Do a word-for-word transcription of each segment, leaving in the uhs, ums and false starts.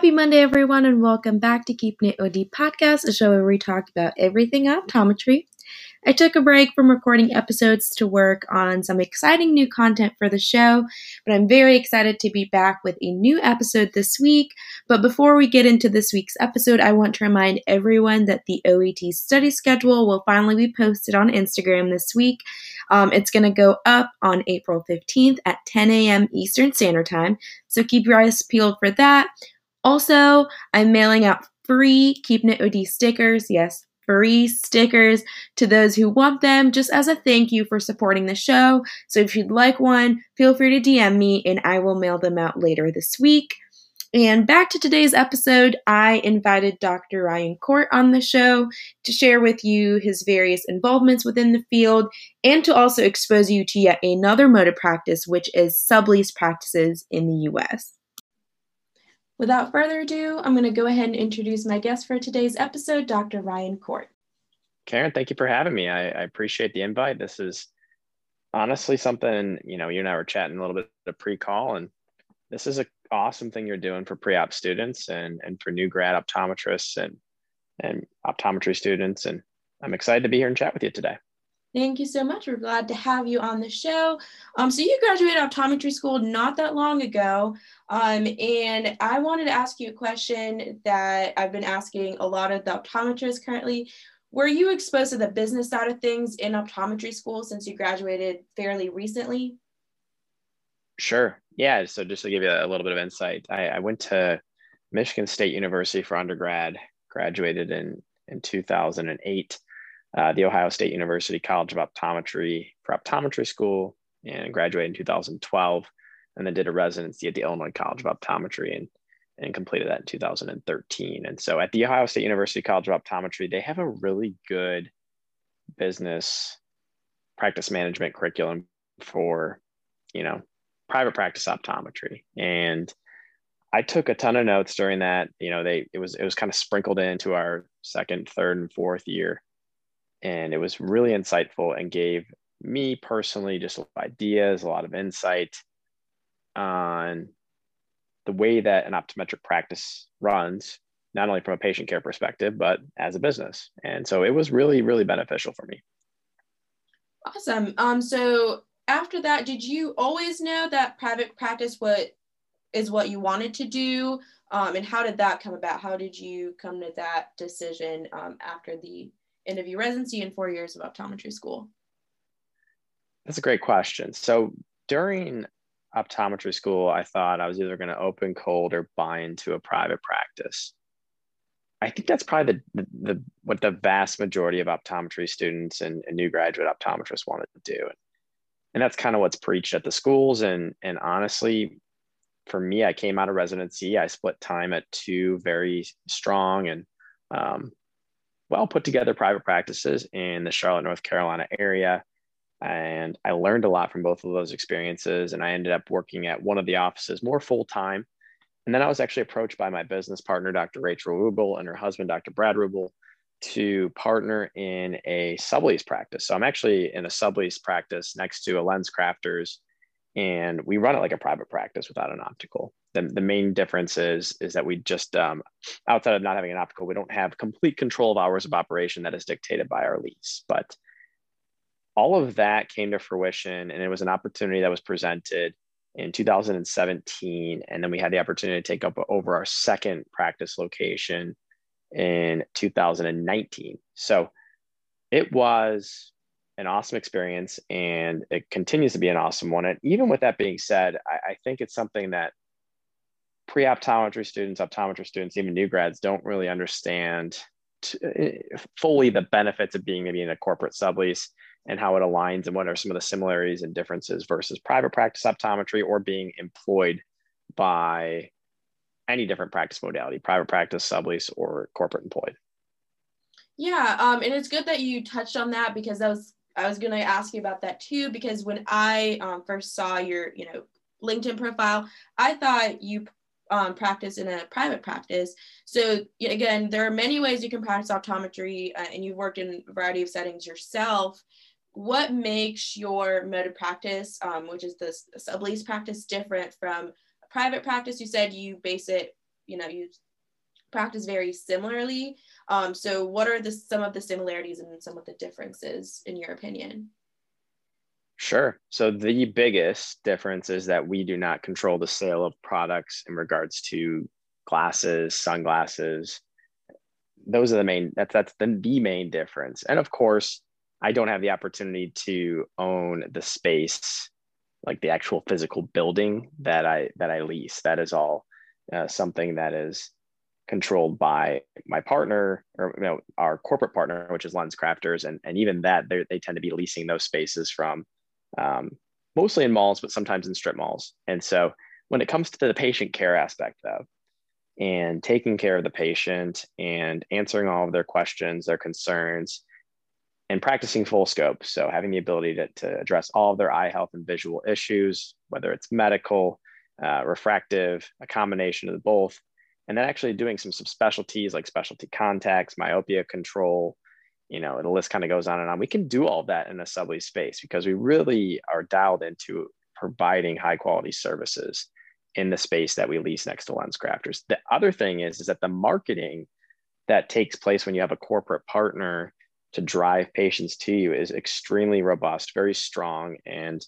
Happy Monday, everyone, and welcome back to Keep N I T O D Podcast, a show where we talk about everything optometry. I took a break from recording episodes to work on some exciting new content for the show, but I'm very excited to be back with a new episode this week. But before we get into this week's episode, I want to remind everyone that the O E T study schedule will finally be posted on Instagram this week. Um, it's going to go up on April fifteenth at ten a.m. Eastern Standard Time, so keep your eyes peeled for that. Also, I'm mailing out free Keep N I T O D stickers, yes, free stickers to those who want them, just as a thank you for supporting the show. So if you'd like one, feel free to D M me and I will mail them out later this week. And back to today's episode, I invited Doctor Ryan Court on the show to share with you his various involvements within the field and to also expose you to yet another mode of practice, which is sublease practices in the U S Without further ado, I'm going to go ahead and introduce my guest for today's episode, Doctor Ryan Court. Karen, thank you for having me. I, I appreciate the invite. This is honestly something, you know, you and I were chatting a little bit of pre-call, and this is an awesome thing you're doing for pre-op students and, and for new grad optometrists and, and optometry students. And I'm excited to be here and chat with you today. Thank you so much. We're glad to have you on the show. Um, so you graduated optometry school not that long ago, um, and I wanted to ask you a question that I've been asking a lot of the optometrists currently. Were you exposed to the business side of things in optometry school since you graduated fairly recently? Sure. Yeah. So just to give you a little bit of insight, I, I went to Michigan State University for undergrad, graduated in, in two thousand eight. Uh, the Ohio State University College of Optometry for optometry school, and graduated in two thousand twelve, and then did a residency at the Illinois College of Optometry and, and completed that in two thousand thirteen. And so at the Ohio State University College of Optometry, they have a really good business practice management curriculum for, you know, private practice optometry. And I took a ton of notes during that. You know, they, it was, it was kind of sprinkled into our second, third, and fourth year. And it was really insightful and gave me personally just a lot of ideas, a lot of insight on the way that an optometric practice runs, not only from a patient care perspective, but as a business. And so it was really, really beneficial for me. Awesome. Um, so after that, did you always know that private practice what is what you wanted to do? Um, and how did that come about? How did you come to that decision um, after the end of your residency and four years of optometry school? That's a great question. So during optometry school, I thought I was either going to open cold or buy into a private practice. I think that's probably the, the, the what the vast majority of optometry students and, and new graduate optometrists wanted to do. And that's kind of what's preached at the schools. And, and honestly, for me, I came out of residency. I split time at two very strong and um, well put together private practices in the Charlotte, North Carolina area. And I learned a lot from both of those experiences. And I ended up working at one of the offices more full time. And then I was actually approached by my business partner, Doctor Rachel Rubel, and her husband, Doctor Brad Rubel, to partner in a sublease practice. So I'm actually in a sublease practice next to a LensCrafters, and we run it like a private practice without an optical. The, the main difference is, is that we just, um, outside of not having an optical, we don't have complete control of hours of operation that is dictated by our lease. But all of that came to fruition, and it was an opportunity that was presented in two thousand seventeen. And then we had the opportunity to take up over our second practice location in two thousand nineteen. So it was an awesome experience, and it continues to be an awesome one. And even with that being said, I, I think it's something that pre-optometry students, optometry students, even new grads don't really understand t- fully the benefits of being maybe in a corporate sublease and how it aligns and what are some of the similarities and differences versus private practice optometry or being employed by any different practice modality, private practice, sublease, or corporate employed. Yeah, um, and it's good that you touched on that, because that was, I was going to ask you about that too, because when I um, first saw your, you know, LinkedIn profile, I thought you Um, practice in a private practice. So again, there are many ways you can practice optometry, uh, and you've worked in a variety of settings yourself. What makes your mode of practice, um, which is this sublease practice, different from a private practice? You said you base it, you know, you practice very similarly. Um, so what are the, some of the similarities and some of the differences in your opinion? Sure. So the biggest difference is that we do not control the sale of products in regards to glasses, sunglasses. Those are the main, that's, that's the, the main difference. And of course, I don't have the opportunity to own the space, like the actual physical building that I, that I lease. That is all uh, something that is controlled by my partner, or you know, our corporate partner, which is LensCrafters. And, and even that, they tend to be leasing those spaces from um, mostly in malls, but sometimes in strip malls. And so when it comes to the patient care aspect though, and taking care of the patient and answering all of their questions, their concerns, and practicing full scope. So having the ability to, to address all of their eye health and visual issues, whether it's medical, uh, refractive, a combination of both. And then actually doing some subspecialties like specialty contacts, myopia control, you know, the list kind of goes on and on. We can do all that in a sublease space because we really are dialed into providing high quality services in the space that we lease next to LensCrafters. The other thing is, is that the marketing that takes place when you have a corporate partner to drive patients to you is extremely robust, very strong. And,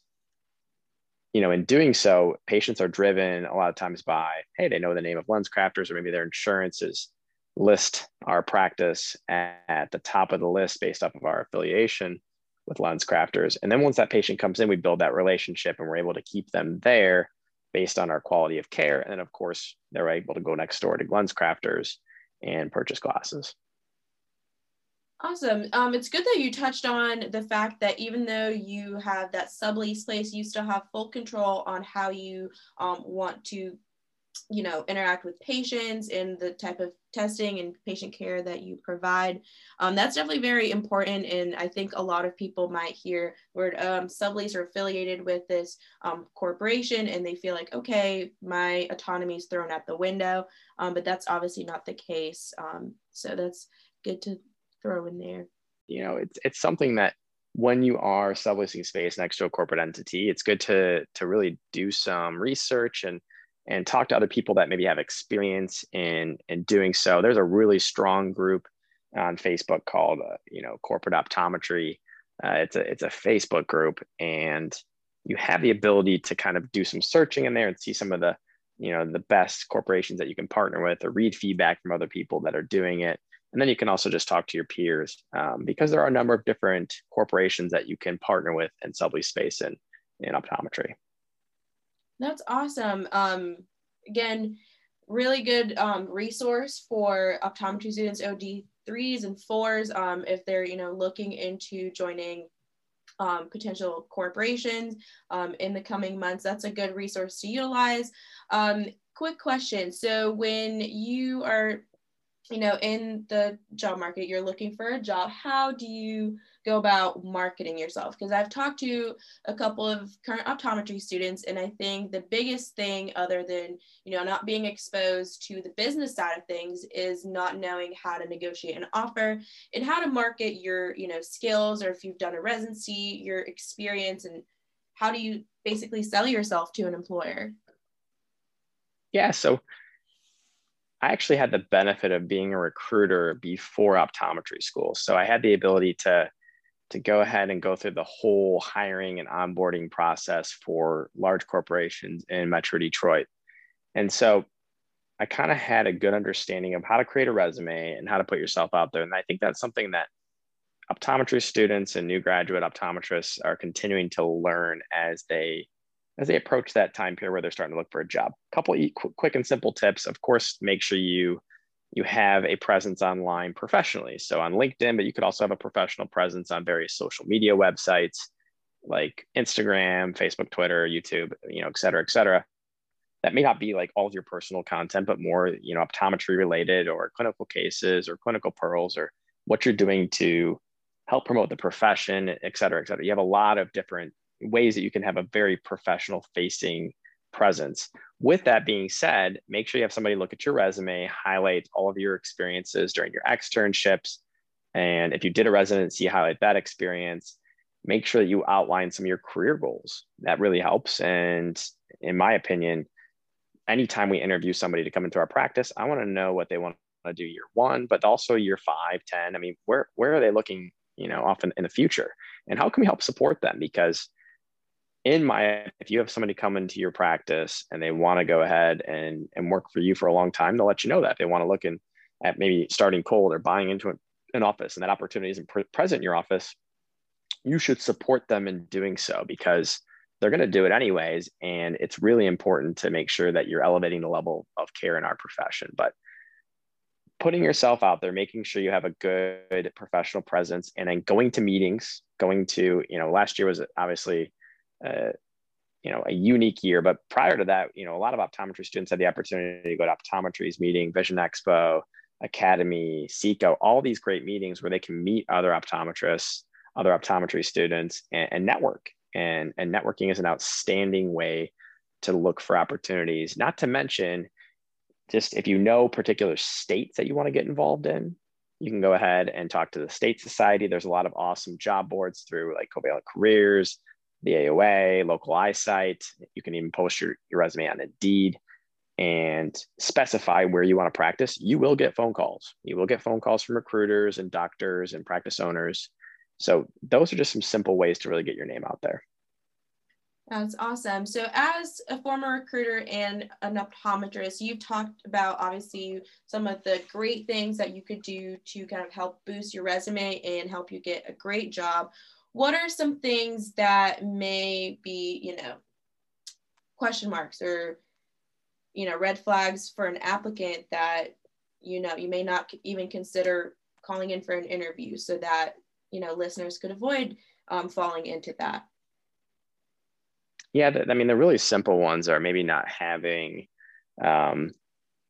you know, in doing so, patients are driven a lot of times by, hey, they know the name of LensCrafters, or maybe their insurances list our practice at the top of the list based off of our affiliation with LensCrafters. And then once that patient comes in, we build that relationship and we're able to keep them there based on our quality of care. And then of course, they're able to go next door to LensCrafters and purchase glasses. Awesome. Um, it's good that you touched on the fact that even though you have that sublease space, you still have full control on how you um, want to, you know, interact with patients and the type of testing and patient care that you provide. Um, that's definitely very important. And I think a lot of people might hear the word um, sublease or affiliated with this um, corporation, and they feel like, okay, my autonomy is thrown out the window, um, but that's obviously not the case. Um, so that's good to throw in there. You know, it's it's something that when you are subleasing space next to a corporate entity, it's good to to really do some research and and talk to other people that maybe have experience in in doing so. There's a really strong group on Facebook called uh, you know, Corporate Optometry. Uh, it's a it's a Facebook group, and you have the ability to kind of do some searching in there and see some of the, you know, the best corporations that you can partner with, or read feedback from other people that are doing it. And then you can also just talk to your peers um, because there are a number of different corporations that you can partner with and sublease space in, in optometry. That's awesome. Um, again, really good um, resource for optometry students, O D threes and fours, um, if they're, you know, looking into joining Um, potential corporations um, in the coming months. That's a good resource to utilize. Um, quick question. So when you are, you know, in the job market, you're looking for a job, how do you go about marketing yourself? Because I've talked to a couple of current optometry students, and I think the biggest thing, other than, you know, not being exposed to the business side of things, is not knowing how to negotiate an offer and how to market your, you know, skills, or if you've done a residency, your experience, and how do you basically sell yourself to an employer? Yeah, so I actually had the benefit of being a recruiter before optometry school. So I had the ability to, to go ahead and go through the whole hiring and onboarding process for large corporations in Metro Detroit. And so I kind of had a good understanding of how to create a resume and how to put yourself out there. And I think that's something that optometry students and new graduate optometrists are continuing to learn as they as they approach that time period where they're starting to look for a job. A couple of quick and simple tips. Of course, make sure you, you have a presence online professionally. So on LinkedIn, but you could also have a professional presence on various social media websites like Instagram, Facebook, Twitter, YouTube, you know, et cetera, et cetera. That may not be like all of your personal content, but more, you know, optometry related or clinical cases or clinical pearls or what you're doing to help promote the profession, et cetera, et cetera. You have a lot of different ways that you can have a very professional facing presence. With that being said, make sure you have somebody look at your resume, highlight all of your experiences during your externships. And if you did a residency, highlight that experience. Make sure that you outline some of your career goals. That really helps. And in my opinion, anytime we interview somebody to come into our practice, I want to know what they want to do year one, but also year five, ten. I mean, where, where are they looking, you know, often in the future, and how can we help support them? Because in my, if you have somebody come into your practice and they want to go ahead and, and work for you for a long time, they'll let you know that. If they want to look in at maybe starting cold or buying into an, an office, and that opportunity isn't pre- present in your office, you should support them in doing so, because they're going to do it anyways. And it's really important to make sure that you're elevating the level of care in our profession. But putting yourself out there, making sure you have a good professional presence, and then going to meetings, going to, you know, last year was obviously, uh, you know, a unique year. But prior to that, you know, a lot of optometry students had the opportunity to go to optometry's meeting, Vision Expo, Academy, SECO, all these great meetings where they can meet other optometrists, other optometry students, and, and network. And, and networking is an outstanding way to look for opportunities, not to mention just if you know particular states that you want to get involved in, you can go ahead and talk to the state society. There's a lot of awesome job boards through like Covalent Careers, the A O A, Local EyeSight. You can even post your, your resume on Indeed and specify where you want to practice. You will get phone calls. You will get phone calls from recruiters and doctors and practice owners. So those are just some simple ways to really get your name out there. That's awesome. So as a former recruiter and an optometrist, you've talked about obviously some of the great things that you could do to kind of help boost your resume and help you get a great job. What are some things that may be, you know, question marks or, you know, red flags for an applicant that, you know, you may not even consider calling in for an interview, so that, you know, listeners could avoid um, falling into that? Yeah, th- I mean, the really simple ones are maybe not having um,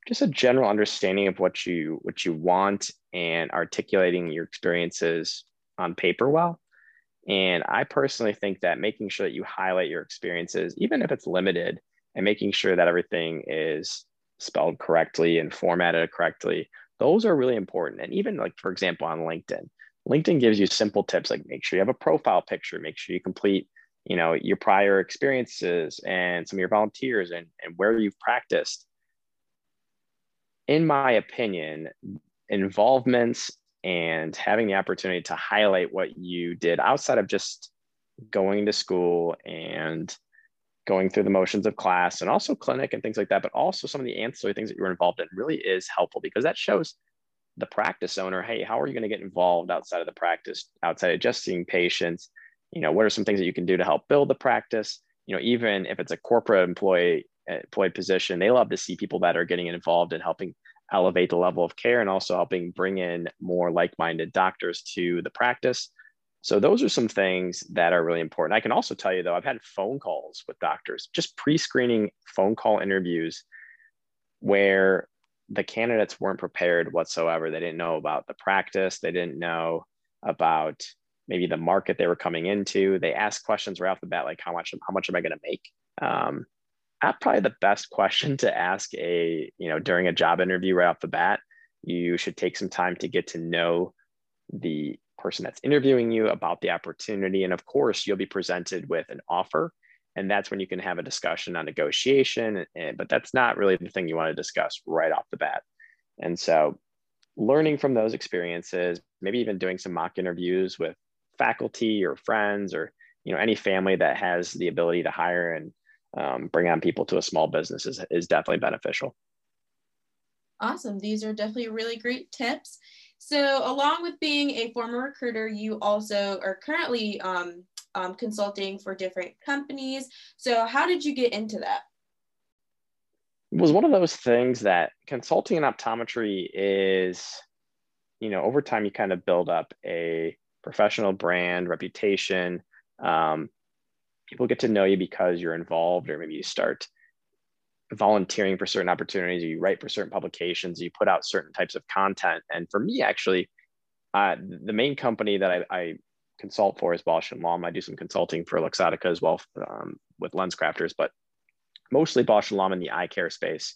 just a general understanding of what you what you want and articulating your experiences on paper well. And I personally think that making sure that you highlight your experiences, even if it's limited, and making sure that everything is spelled correctly and formatted correctly, those are really important. And even like, for example, on LinkedIn, LinkedIn gives you simple tips, like make sure you have a profile picture, make sure you complete, you know, your prior experiences and some of your volunteers and, and where you've practiced. In my opinion, involvements and having the opportunity to highlight what you did outside of just going to school and going through the motions of class and also clinic and things like that, but also some of the ancillary things that you were involved in really is helpful, because that shows the practice owner, hey, how are you going to get involved outside of the practice, outside of just seeing patients? You know, what are some things that you can do to help build the practice? You know, even if it's a corporate employee employed position, they love to see people that are getting involved in helping elevate the level of care and also helping bring in more like-minded doctors to the practice. So those are some things that are really important. I can also tell you though, I've had phone calls with doctors, just pre-screening phone call interviews where the candidates weren't prepared whatsoever. They didn't know about the practice. They didn't know about maybe the market they were coming into. They asked questions right off the bat, like how much, how much am I going to make? Um, that's probably the best question to ask a, you know, during a job interview right off the bat. You should take some time to get to know the person that's interviewing you, about the opportunity. And of course, you'll be presented with an offer. And that's when you can have a discussion on negotiation, and, but that's not really the thing you want to discuss right off the bat. And so learning from those experiences, maybe even doing some mock interviews with faculty or friends or, you know, any family that has the ability to hire and um, bring on people to a small business is, is definitely beneficial. Awesome. These are definitely really great tips. So along with being a former recruiter, you also are currently um, Um, consulting for different companies. So how did you get into that? It was one of those things that consulting in optometry is, you know, over time, you kind of build up a professional brand, reputation. Um, people get to know you because you're involved, or maybe you start volunteering for certain opportunities, or you write for certain publications, you put out certain types of content. And for me, actually, uh, the main company that I, I consult for is Bausch and Lomb. I do some consulting for Luxottica as well um, with LensCrafters, but mostly Bausch and Lomb in the eye care space.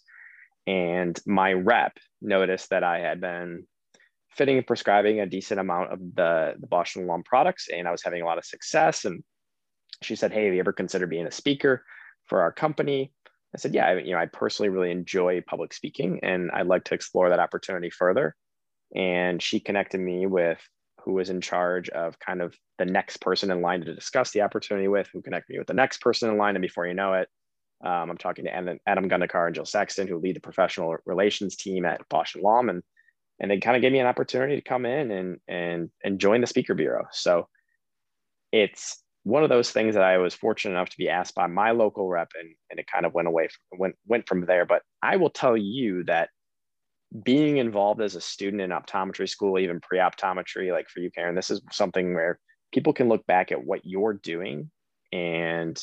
And my rep noticed that I had been fitting and prescribing a decent amount of the, the Bausch and Lomb products, and I was having a lot of success. And she said, hey, have you ever considered being a speaker for our company? I said, yeah, I, you know, I personally really enjoy public speaking and I'd like to explore that opportunity further. And she connected me with who was in charge of kind of the next person in line to discuss the opportunity with, who connected me with the next person in line. And before you know it, um, I'm talking to Adam, Adam Gundakar and Jill Sexton, who lead the professional relations team at Bausch and Lomb. And, and they kind of gave me an opportunity to come in and, and, and join the speaker bureau. So it's one of those things that I was fortunate enough to be asked by my local rep, and, and it kind of went away, from, went, went from there. But I will tell you that being involved as a student in optometry school, even pre-optometry, like for you, Karen, this is something where people can look back at what you're doing and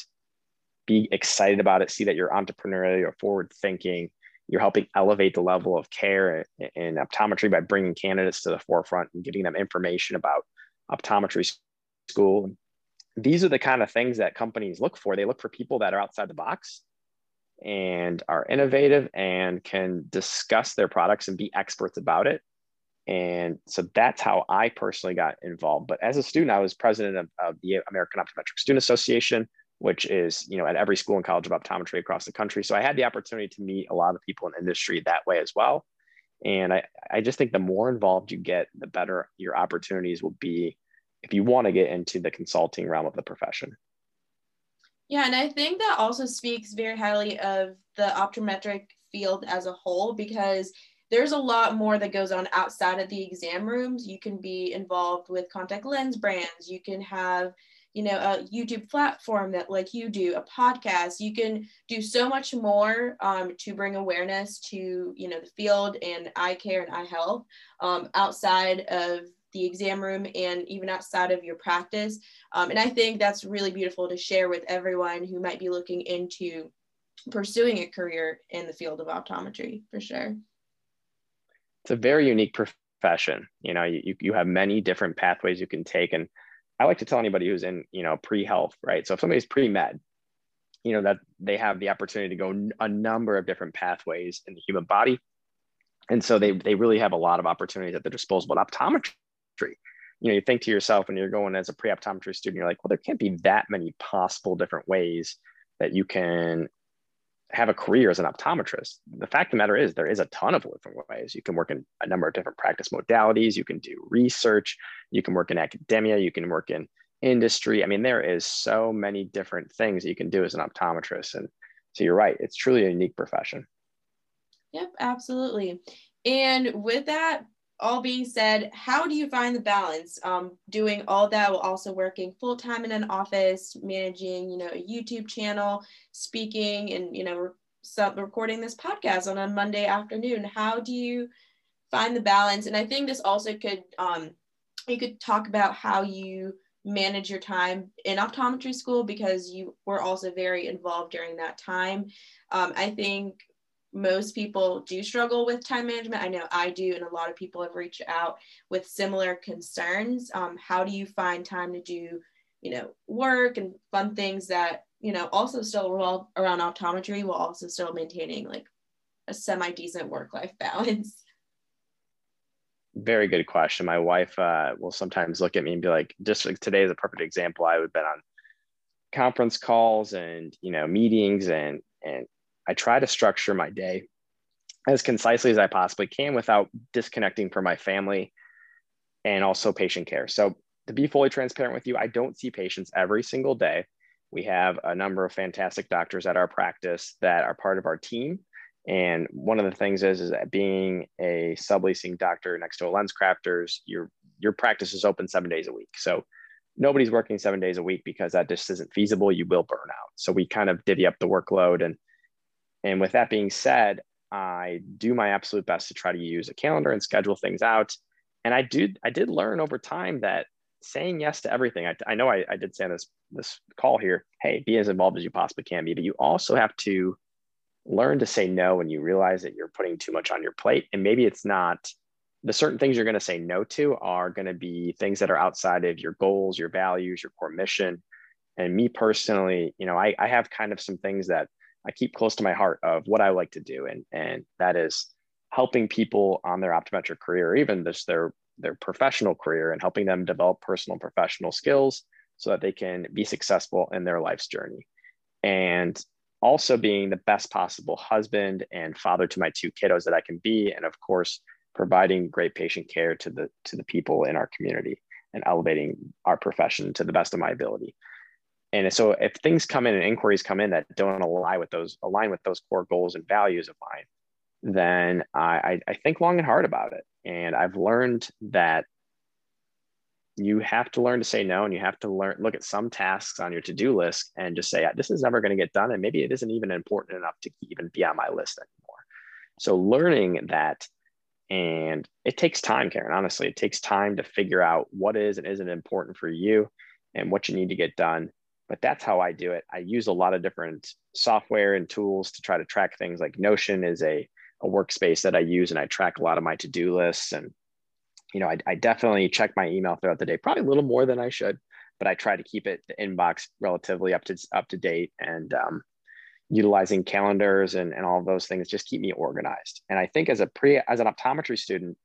be excited about it, see that you're entrepreneurial, you're forward thinking, you're helping elevate the level of care in, in optometry by bringing candidates to the forefront and giving them information about optometry school. These are the kind of things that companies look for. They look for people that are outside the box and are innovative and can discuss their products and be experts about it. And so that's how I personally got involved. But as a student, I was president of, of the American Optometric Student Association, which is, you know, at every school and college of optometry across the country. So I had the opportunity to meet a lot of people in industry that way as well. And I, I just think the more involved you get, the better your opportunities will be if you want to get into the consulting realm of the profession. Yeah, and I think that also speaks very highly of the optometric field as a whole, because there's a lot more that goes on outside of the exam rooms. You can be involved with contact lens brands. You can have, you know, a YouTube platform that like you do, a podcast. You can do so much more um, to bring awareness to, you know, the field and eye care and eye health um, outside of the exam room and even outside of your practice. Um, and I think that's really beautiful to share with everyone who might be looking into pursuing a career in the field of optometry, for sure. It's a very unique profession. You know, you, you have many different pathways you can take. And I like to tell anybody who's in, you know, pre-health, right? So if somebody's pre-med, you know, that they have the opportunity to go a number of different pathways in the human body. And so they, they really have a lot of opportunities at their disposal. But optometry, you know, you think to yourself when you're going as a pre-optometry student, you're like, well, there can't be that many possible different ways that you can have a career as an optometrist. The fact of the matter is there is a ton of different ways. You can work in a number of different practice modalities. You can do research. You can work in academia. You can work in industry. I mean, there is so many different things that you can do as an optometrist. And so you're right. It's truly a unique profession. Yep, absolutely. And with that, all being said, how do you find the balance um, doing all that while also working full time in an office, managing, you know, a YouTube channel, speaking, and, you know, re- sub- recording this podcast on a Monday afternoon? How do you find the balance? And I think this also could, um, you could talk about how you manage your time in optometry school, because you were also very involved during that time. Um, I think most people do struggle with time management. I know I do, and a lot of people have reached out with similar concerns. Um, how do you find time to do, you know, work and fun things that, you know, also still revolve around optometry while also still maintaining like a semi-decent work-life balance? Very good question. My wife uh, will sometimes look at me and be like, just like today is a perfect example. I would have been on conference calls and, you know, meetings, and, and I try to structure my day as concisely as I possibly can without disconnecting from my family and also patient care. So to be fully transparent with you, I don't see patients every single day. We have a number of fantastic doctors at our practice that are part of our team. And one of the things is, is that being a subleasing doctor next to a LensCrafters, your, your practice is open seven days a week. So nobody's working seven days a week because that just isn't feasible. You will burn out. So we kind of divvy up the workload. And And with that being said, I do my absolute best to try to use a calendar and schedule things out. And I do, I did learn over time that saying yes to everything, I, I know I, I did say on this, this call here, hey, be as involved as you possibly can be, but you also have to learn to say no when you realize that you're putting too much on your plate. And maybe it's not, the certain things you're going to say no to are going to be things that are outside of your goals, your values, your core mission. And me personally, you know, I, I have kind of some things that I keep close to my heart of what I like to do. And, and that is helping people on their optometric career, or even just their, their professional career, and helping them develop personal and professional skills so that they can be successful in their life's journey. And also being the best possible husband and father to my two kiddos that I can be. And of course, providing great patient care to the, to the people in our community and elevating our profession to the best of my ability. And so if things come in and inquiries come in that don't align with those, align with those core goals and values of mine, then I, I think long and hard about it. And I've learned that you have to learn to say no, and you have to learn, look at some tasks on your to-do list and just say, this is never going to get done. And maybe it isn't even important enough to even be on my list anymore. So learning that, and it takes time, Karen, honestly, it takes time to figure out what is and isn't important for you and what you need to get done. But that's how I do it. I use a lot of different software and tools to try to track things, like Notion is a, a workspace that I use, and I track a lot of my to-do lists. And you know, I, I definitely check my email throughout the day, probably a little more than I should, but I try to keep it, the inbox, relatively up to up to date, and um, utilizing calendars and, and all of those things just keep me organized. And I think as a pre as an optometry student,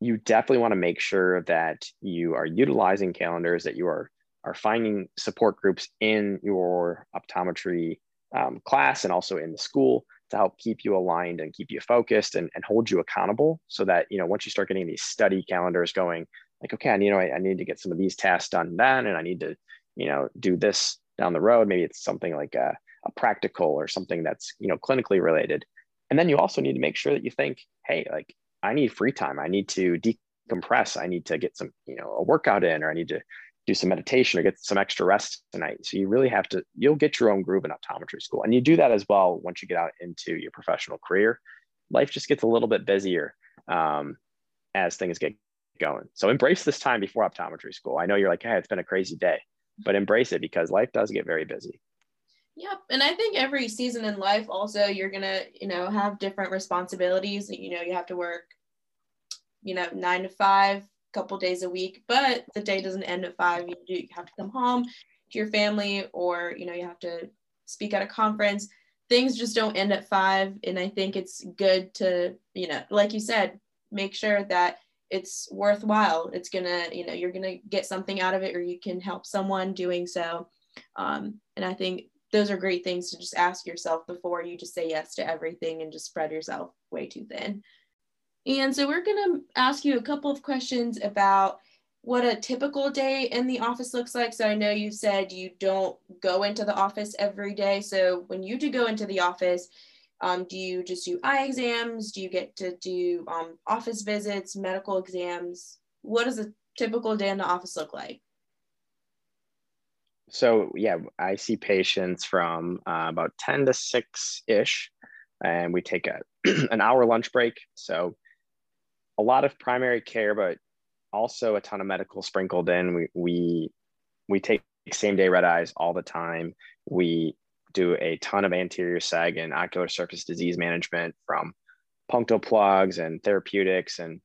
you definitely want to make sure that you are utilizing calendars, that you are are finding support groups in your optometry um, class and also in the school, to help keep you aligned and keep you focused and, and hold you accountable, so that, you know, once you start getting these study calendars going, like, okay, I need, you know, I, I need to get some of these tasks done then, and I need to, you know, do this down the road. Maybe it's something like a, a practical or something that's, you know, clinically related. And then you also need to make sure that you think, hey, like, I need free time. I need to decompress. I need to get some, you know, a workout in, or I need to do some meditation or get some extra rest tonight. So you really have to, you'll get your own groove in optometry school. And you do that as well once you get out into your professional career. Life just gets a little bit busier um, as things get going. So embrace this time before optometry school. I know you're like, hey, it's been a crazy day, but embrace it, because life does get very busy. Yep. And I think every season in life also, you're going to, you know, have different responsibilities. You know, you have to work, you know, nine to five, couple days a week, but the day doesn't end at five. You do, you have to come home to your family, or, you know, you have to speak at a conference. Things just don't end at five. And I think it's good to, you know, like you said, make sure that it's worthwhile. It's gonna, you know, you're gonna get something out of it, or you can help someone doing so. Um, and I think those are great things to just ask yourself before you just say yes to everything and just spread yourself way too thin. And so we're going to ask you a couple of questions about what a typical day in the office looks like. So I know you said you don't go into the office every day. So when you do go into the office, um, do you just do eye exams? Do you get to do um, office visits, medical exams? What does a typical day in the office look like? So yeah, I see patients from uh, about ten to six-ish, and we take a, an hour lunch break. So a lot of primary care, but also a ton of medical sprinkled in. We we we take same day red eyes all the time. We do a ton of anterior sag and ocular surface disease management, from punctal plugs and therapeutics and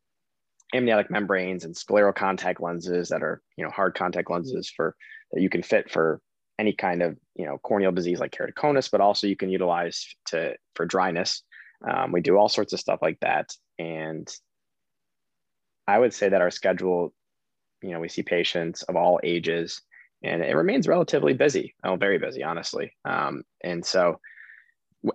amniotic membranes and scleral contact lenses that are, you know, hard contact lenses for that you can fit for any kind of, you know, corneal disease like keratoconus, but also you can utilize to for dryness. Um, we do all sorts of stuff like that. And I would say that our schedule, you know, we see patients of all ages, and it remains relatively busy. Oh, very busy, honestly. Um, and so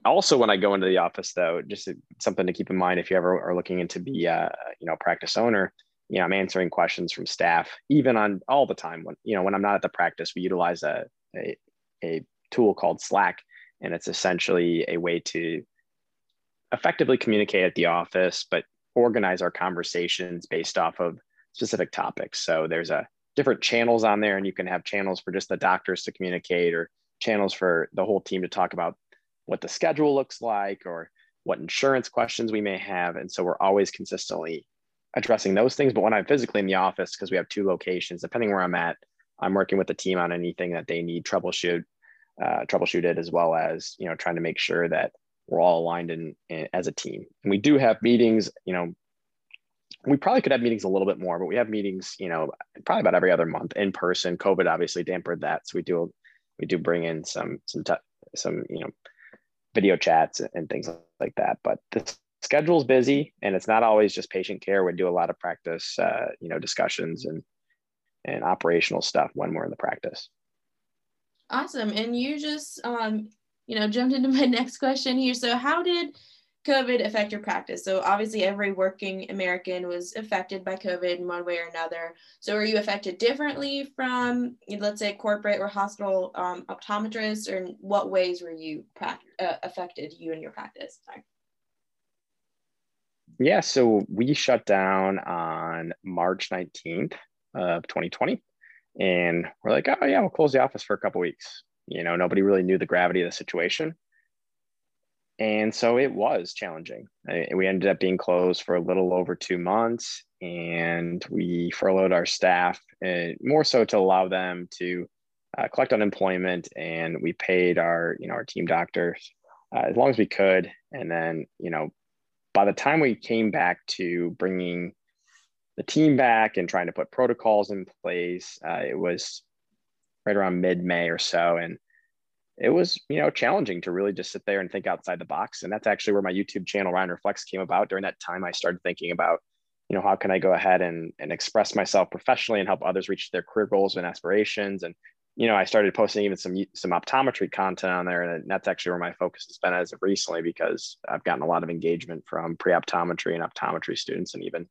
also when I go into the office, though, just something to keep in mind, if you ever are looking into be, uh, you know, practice owner, you know, I'm answering questions from staff, even on all the time when, you know, when I'm not at the practice. We utilize a, a, a tool called Slack, and it's essentially a way to effectively communicate at the office, but organize our conversations based off of specific topics. So there's a different channels on there, and you can have channels for just the doctors to communicate, or channels for the whole team to talk about what the schedule looks like or what insurance questions we may have. And so we're always consistently addressing those things. But when I'm physically in the office, because we have two locations, depending where I'm at, I'm working with the team on anything that they need troubleshoot, uh, troubleshooted, as well as, you know, trying to make sure that we're all aligned in, in as a team. And we do have meetings, you know, we probably could have meetings a little bit more, but we have meetings, you know, probably about every other month in person. COVID obviously dampened that. So we do, we do bring in some, some, some, you know, video chats and things like that, but the schedule's busy, and it's not always just patient care. We do a lot of practice, uh, you know, discussions and, and operational stuff when we're in the practice. Awesome. And you just, um, you know, jumped into my next question here. So how did COVID affect your practice? So obviously every working American was affected by COVID in one way or another. So are you affected differently from, let's say, corporate or hospital um, optometrists, or in what ways were you pra- uh, affected, you and your practice? Sorry. Yeah, so we shut down on March nineteenth of twenty twenty, and we're like, oh yeah, we'll close the office for a couple of weeks. You know, nobody really knew the gravity of the situation. And so it was challenging. We ended up being closed for a little over two months, and we furloughed our staff, and more so to allow them to uh, collect unemployment. And we paid our, you know, our team doctors uh, as long as we could. And then, you know, by the time we came back to bringing the team back and trying to put protocols in place, uh, it was right around mid-May or so. And it was, you know, challenging to really just sit there and think outside the box. And that's actually where my YouTube channel, Ryan Reflex, came about. During that time, I started thinking about, you know, how can I go ahead and, and express myself professionally and help others reach their career goals and aspirations. And, you know, I started posting even some, some optometry content on there. And that's actually where my focus has been as of recently, because I've gotten a lot of engagement from pre-optometry and optometry students and even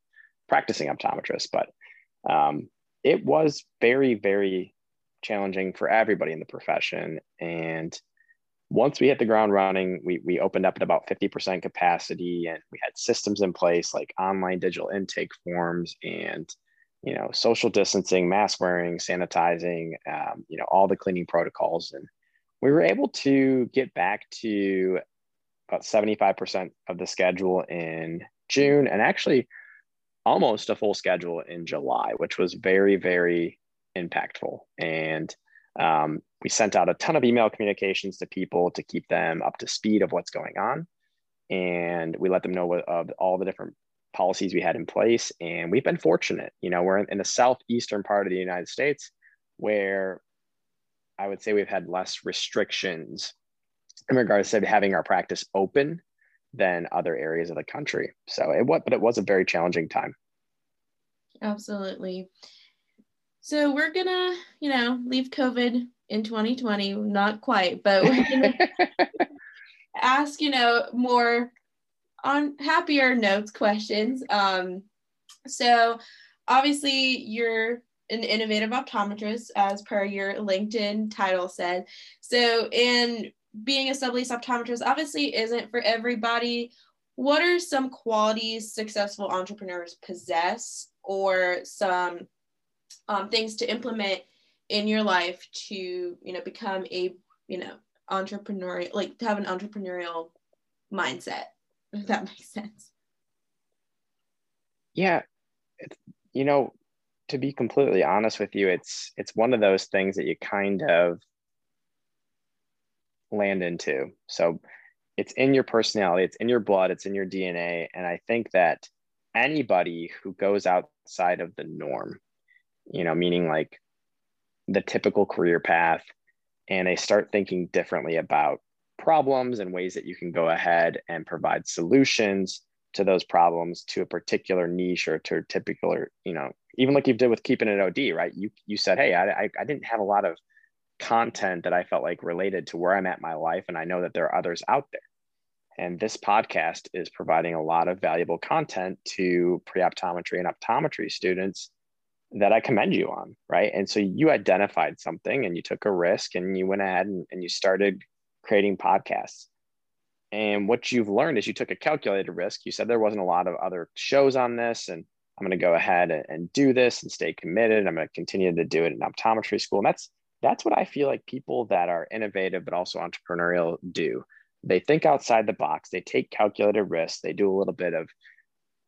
practicing optometrists. But um, it was very, very challenging for everybody in the profession. And once we hit the ground running, we, we opened up at about fifty percent capacity, and we had systems in place like online digital intake forms and, you know, social distancing, mask wearing, sanitizing, um, you know, all the cleaning protocols. And we were able to get back to about seventy-five percent of the schedule in June, and actually almost a full schedule in July, which was very, very impactful. And um, we sent out a ton of email communications to people to keep them up to speed of what's going on. And we let them know what, of all the different policies we had in place. And we've been fortunate, you know, we're in, in the southeastern part of the United States, where I would say we've had less restrictions in regards to having our practice open than other areas of the country. So it was, but it was a very challenging time. Absolutely. So we're gonna, you know, leave COVID in twenty twenty, not quite, but we're gonna ask, you know, more on happier notes questions. Um, so obviously you're an innovative optometrist, as per your LinkedIn title said. So in being a sublease optometrist obviously isn't for everybody. What are some qualities successful entrepreneurs possess, or some Um, things to implement in your life to, you know, become a, you know, entrepreneurial, like to have an entrepreneurial mindset, if that makes sense? Yeah. It's, you know, to be completely honest with you, it's, it's one of those things that you kind of land into. So it's in your personality, it's in your blood, it's in your D N A. And I think that anybody who goes outside of the norm, you know, meaning like the typical career path, and they start thinking differently about problems and ways that you can go ahead and provide solutions to those problems to a particular niche or to a particular, you know, even like you did with Keeping It O D, right? You you said, hey, I, I, I didn't have a lot of content that I felt like related to where I'm at in my life. And I know that there are others out there. And this podcast is providing a lot of valuable content to pre-optometry and optometry students that I commend you on, right? And so you identified something and you took a risk and you went ahead and, and you started creating podcasts. And what you've learned is you took a calculated risk. You said there wasn't a lot of other shows on this, and I'm gonna go ahead and, and do this and stay committed. And I'm gonna continue to do it in optometry school. And that's, that's what I feel like people that are innovative, but also entrepreneurial do. They think outside the box, they take calculated risks, they do a little bit of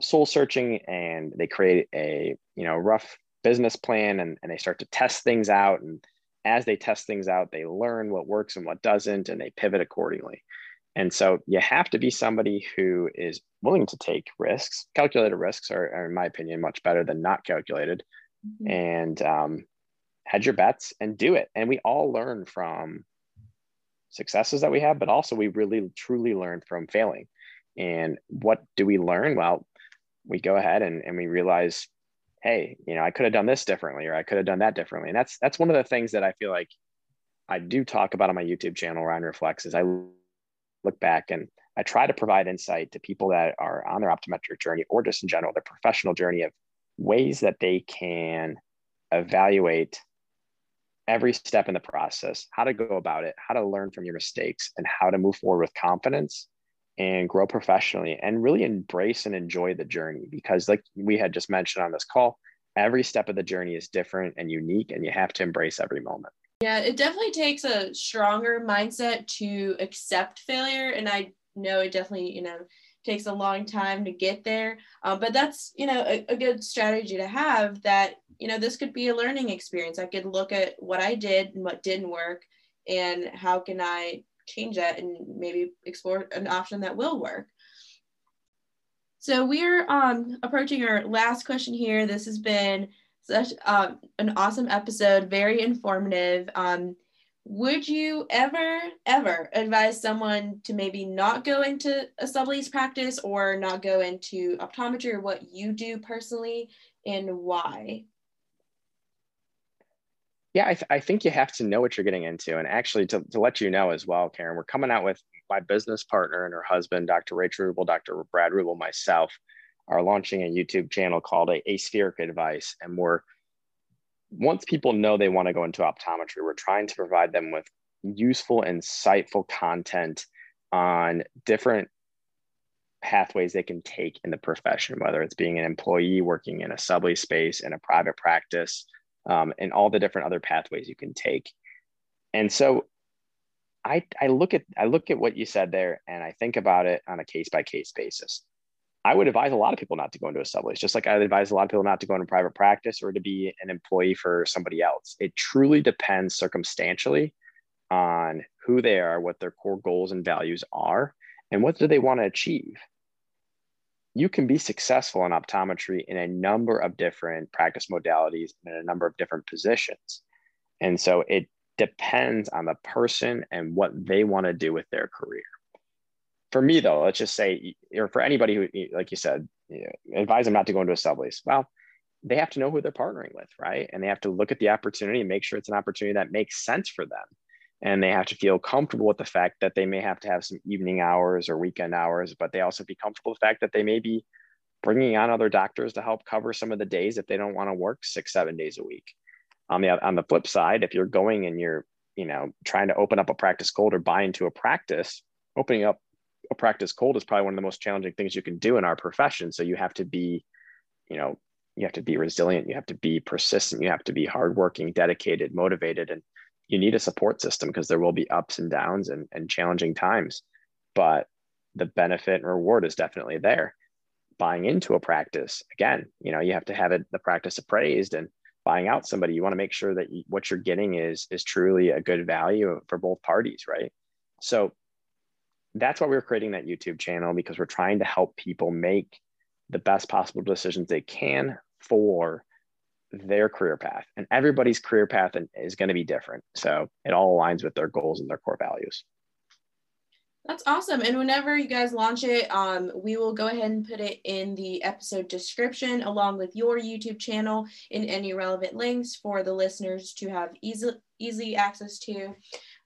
soul searching, and they create a, you know, rough business plan, and, and they start to test things out. And as they test things out, they learn what works and what doesn't, and they pivot accordingly. And so you have to be somebody who is willing to take risks. Calculated risks are, are in my opinion, much better than not calculated. Mm-hmm. And um, hedge your bets and do it. And we all learn from successes that we have, but also we really truly learn from failing. And what do we learn? Well, we go ahead and, and we realize, hey, you know, I could have done this differently, or I could have done that differently. And that's, that's one of the things that I feel like I do talk about on my YouTube channel, Ryan Reflex, is I look back and I try to provide insight to people that are on their optometric journey or just in general, their professional journey, of ways that they can evaluate every step in the process, how to go about it, how to learn from your mistakes, and how to move forward with confidence and grow professionally and really embrace and enjoy the journey. Because like we had just mentioned on this call, every step of the journey is different and unique, and you have to embrace every moment. Yeah, it definitely takes a stronger mindset to accept failure. And I know it definitely, you know, takes a long time to get there. Uh, but that's, you know, a, a good strategy to have, that, you know, this could be a learning experience. I could look at what I did and what didn't work and how can I change that and maybe explore an option that will work. So we're um, approaching our last question here. This has been such um, an awesome episode, very informative. Um, would you ever, ever advise someone to maybe not go into a sublease practice or not go into optometry, or what you do personally and why? Yeah, I, th- I think you have to know what you're getting into. And actually, to, to let you know as well, Karen, we're coming out with my business partner and her husband, Doctor Rachel Rubel, Doctor Brad Rubel, myself, are launching a YouTube channel called Aspheric Advice. And we're, once people know they want to go into optometry, we're trying to provide them with useful, insightful content on different pathways they can take in the profession, whether it's being an employee, working in a sublease space, in a private practice, Um, and all the different other pathways you can take. And so I, I look at I look at what you said there, and I think about it on a case-by-case basis. I would advise a lot of people not to go into a sublease, just like I would advise a lot of people not to go into private practice or to be an employee for somebody else. It truly depends circumstantially on who they are, what their core goals and values are, and what do they want to achieve. You can be successful in optometry in a number of different practice modalities and in a number of different positions. And so it depends on the person and what they want to do with their career. For me though, let's just say, or for anybody who, like you said, you know, advise them not to go into a sublease. Well, they have to know who they're partnering with, right? And they have to look at the opportunity and make sure it's an opportunity that makes sense for them. And they have to feel comfortable with the fact that they may have to have some evening hours or weekend hours, but they also be comfortable with the fact that they may be bringing on other doctors to help cover some of the days if they don't want to work six, seven days a week. On the, on the flip side, if you're going and you're, you know, trying to open up a practice cold or buy into a practice, opening up a practice cold is probably one of the most challenging things you can do in our profession. So you have to be, you know, you have to be resilient, you have to be persistent, you have to be hardworking, dedicated, motivated, and you need a support system because there will be ups and downs and, and challenging times, but the benefit and reward is definitely there. Buying into a practice, again, you know, you have to have it, the practice appraised, and buying out somebody, you want to make sure that you, what you're getting is, is truly a good value for both parties, right? So that's why we're creating that YouTube channel, because we're trying to help people make the best possible decisions they can for their career path, and everybody's career path is going to be different. So it all aligns with their goals and their core values. That's awesome. And whenever you guys launch it, um, we will go ahead and put it in the episode description along with your YouTube channel and any relevant links for the listeners to have easy, easy access to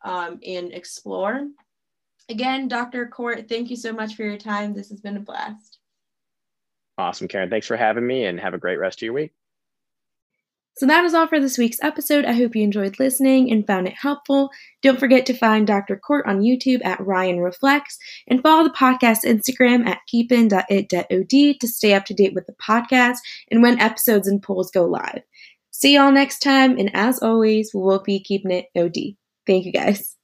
um, and explore. Again, Doctor Court, thank you so much for your time. This has been a blast. Awesome, Karen. Thanks for having me, and have a great rest of your week. So that is all for this week's episode. I hope you enjoyed listening and found it helpful. Don't forget to find Doctor Court on YouTube at Ryan Reflex, and follow the podcast Instagram at keep n dot it dot o d to stay up to date with the podcast and when episodes and polls go live. See y'all next time, and as always, we'll be keeping it O D. Thank you guys.